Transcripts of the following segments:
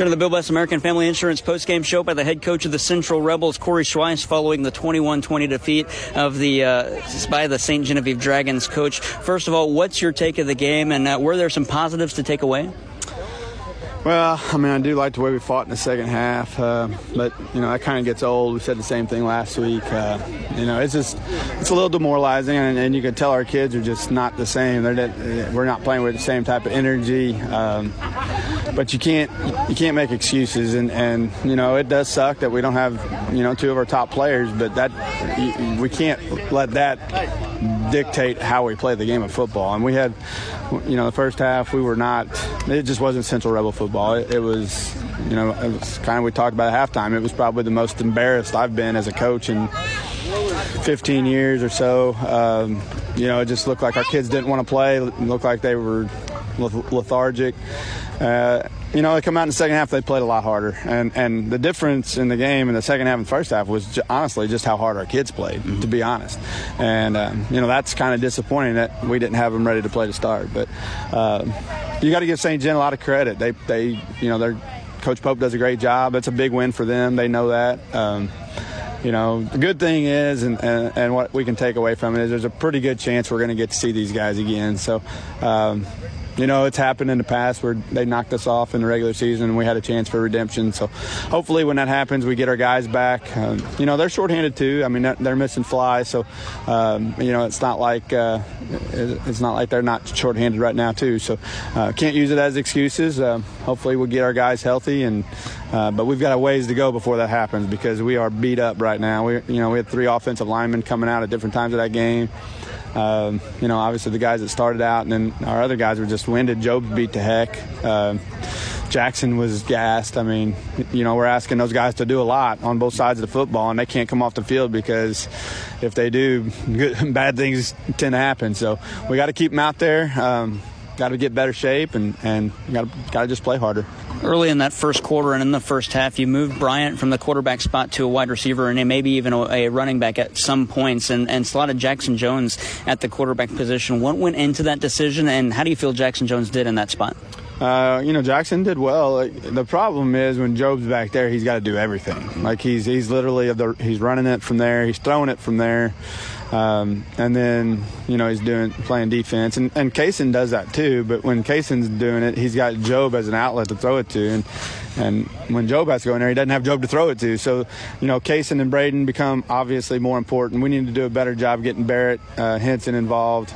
Turn to the Bill Best American Family Insurance postgame show by the head coach of the Central Rebels, Kory Schweiss, following the 21-20 defeat of by the St. Genevieve Dragons. Coach, first of all, what's your take of the game, and were there some positives to take away? Well, I mean, I do like the way we fought in the second half, but, you know, that kind of gets old. We said the same thing last week. You know, it's a little demoralizing, and you can tell our kids are just not the same. We're not playing with the same type of energy, but you can't make excuses. And, you know, it does suck that we don't have, you know, two of our top players, but that we can't let that dictate how we play the game of football. And we had, you know, the first half, we were not, it just wasn't Central Rebel football. It was, you know, it was kind of, we talked about at halftime, it was probably the most embarrassed I've been as a coach in 15 years or so. You know, it just looked like our kids didn't want to play. It looked like they were lethargic. You know, they come out in the second half, they played a lot harder. And the difference in the game in the second half and first half was honestly just how hard our kids played, to be honest. And, you know, that's kind of disappointing that we didn't have them ready to play to start. But you got to give St. Gen a lot of credit. They you know, Coach Pope does a great job. It's a big win for them. They know that. You know, the good thing is, and what we can take away from it is there's a pretty good chance we're going to get to see these guys again. So, you know, it's happened in the past where they knocked us off in the regular season and we had a chance for redemption. So hopefully when that happens, we get our guys back. You know, they're shorthanded too. I mean, they're missing flies. So, you know, it's not like they're not shorthanded right now too. So can't use it as excuses. Hopefully we'll get our guys healthy. But we've got a ways to go before that happens because we are beat up right now. We had three offensive linemen coming out at different times of that game. You know, obviously the guys that started out, and then our other guys were just winded. Job's beat to heck. Jackson was gassed. I mean, you know, we're asking those guys to do a lot on both sides of the football, and they can't come off the field because if they do, bad things tend to happen. So we got to keep them out there. Got to get better shape, and got to just play harder. Early in that first quarter and in the first half, you moved Bryant from the quarterback spot to a wide receiver and maybe even a running back at some points, and slotted Jackson Jones at the quarterback position. What went into that decision, and how do you feel Jackson Jones did in that spot? You know, Jackson did well. The problem is when Job's back there, he's got to do everything. Like he's literally he's running it from there, he's throwing it from there, and then you know he's playing defense. And Kaysen does that too. But when Kaysen's doing it, he's got Job as an outlet to throw it to. And when Job has to go in there, he doesn't have Job to throw it to. So you know, Kaysen and Braden become obviously more important. We need to do a better job getting Barrett, Henson involved,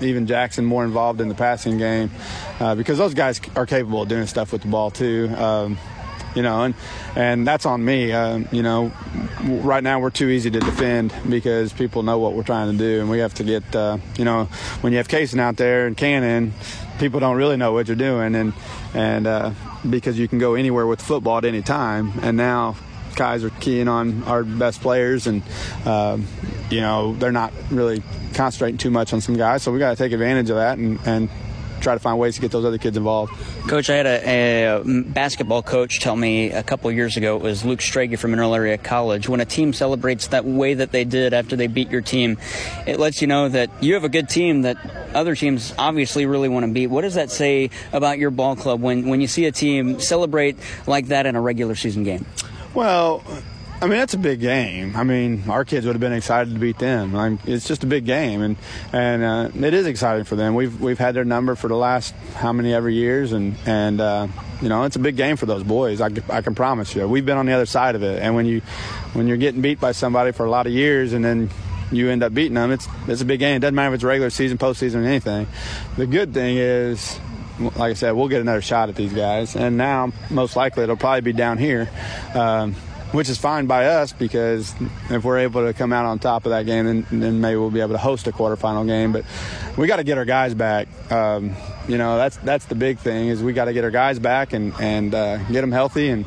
even Jackson more involved in the passing game, because those guys are capable of doing stuff with the ball too, you know, and that's on me. You know, right now we're too easy to defend because people know what we're trying to do, and we have to get, you know, when you have Kaysen out there and Cannon, people don't really know what you're doing, and because you can go anywhere with football at any time, and now guys are keying on our best players, and you know they're not really concentrating too much on some guys, so we got to take advantage of that and try to find ways to get those other kids involved. Coach, I had a basketball coach tell me a couple years ago, it was Luke Strage from Mineral Area College, when a team celebrates that way that they did after they beat your team, it lets you know that you have a good team that other teams obviously really want to beat. What does that say about your ball club when you see a team celebrate like that in a regular season game? Well, I mean, that's a big game. I mean, our kids would have been excited to beat them. It's just a big game, and it is exciting for them. We've had their number for the last how many ever years, and you know, it's a big game for those boys. I can promise you. We've been on the other side of it, and when you're getting beat by somebody for a lot of years, and then you end up beating them, it's a big game. It doesn't matter if it's regular season, postseason, or anything. The good thing is, like I said, we'll get another shot at these guys, and now most likely it'll probably be down here. Which is fine by us, because if we're able to come out on top of that game, then maybe we'll be able to host a quarterfinal game. But we got to get our guys back. You know, that's the big thing, is we got to get our guys back and get them healthy. And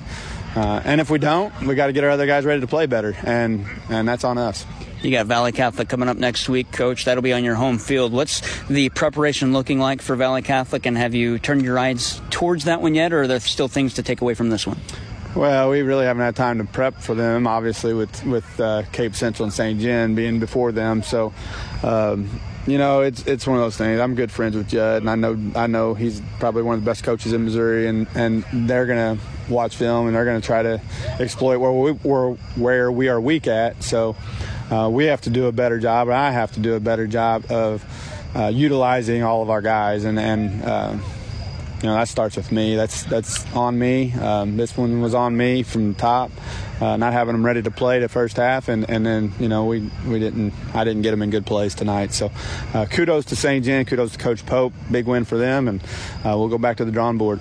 if we don't, we got to get our other guys ready to play better. And that's on us. You got Valley Catholic coming up next week, Coach. That'll be on your home field. What's the preparation looking like for Valley Catholic, and have you turned your eyes towards that one yet, or are there still things to take away from this one? Well, we really haven't had time to prep for them, obviously, with Cape Central and St. Gen being before them. So, you know, it's one of those things. I'm good friends with Judd, and I know he's probably one of the best coaches in Missouri, and they're going to watch film, and they're going to try to exploit where we are weak at. So we have to do a better job, and I have to do a better job of utilizing all of our guys, and you know, that starts with me. That's on me. This one was on me from the top, not having them ready to play the first half, and then, you know, I didn't get them in good plays tonight. So kudos to St. Gen, kudos to Coach Pope. Big win for them, and we'll go back to the drawing board.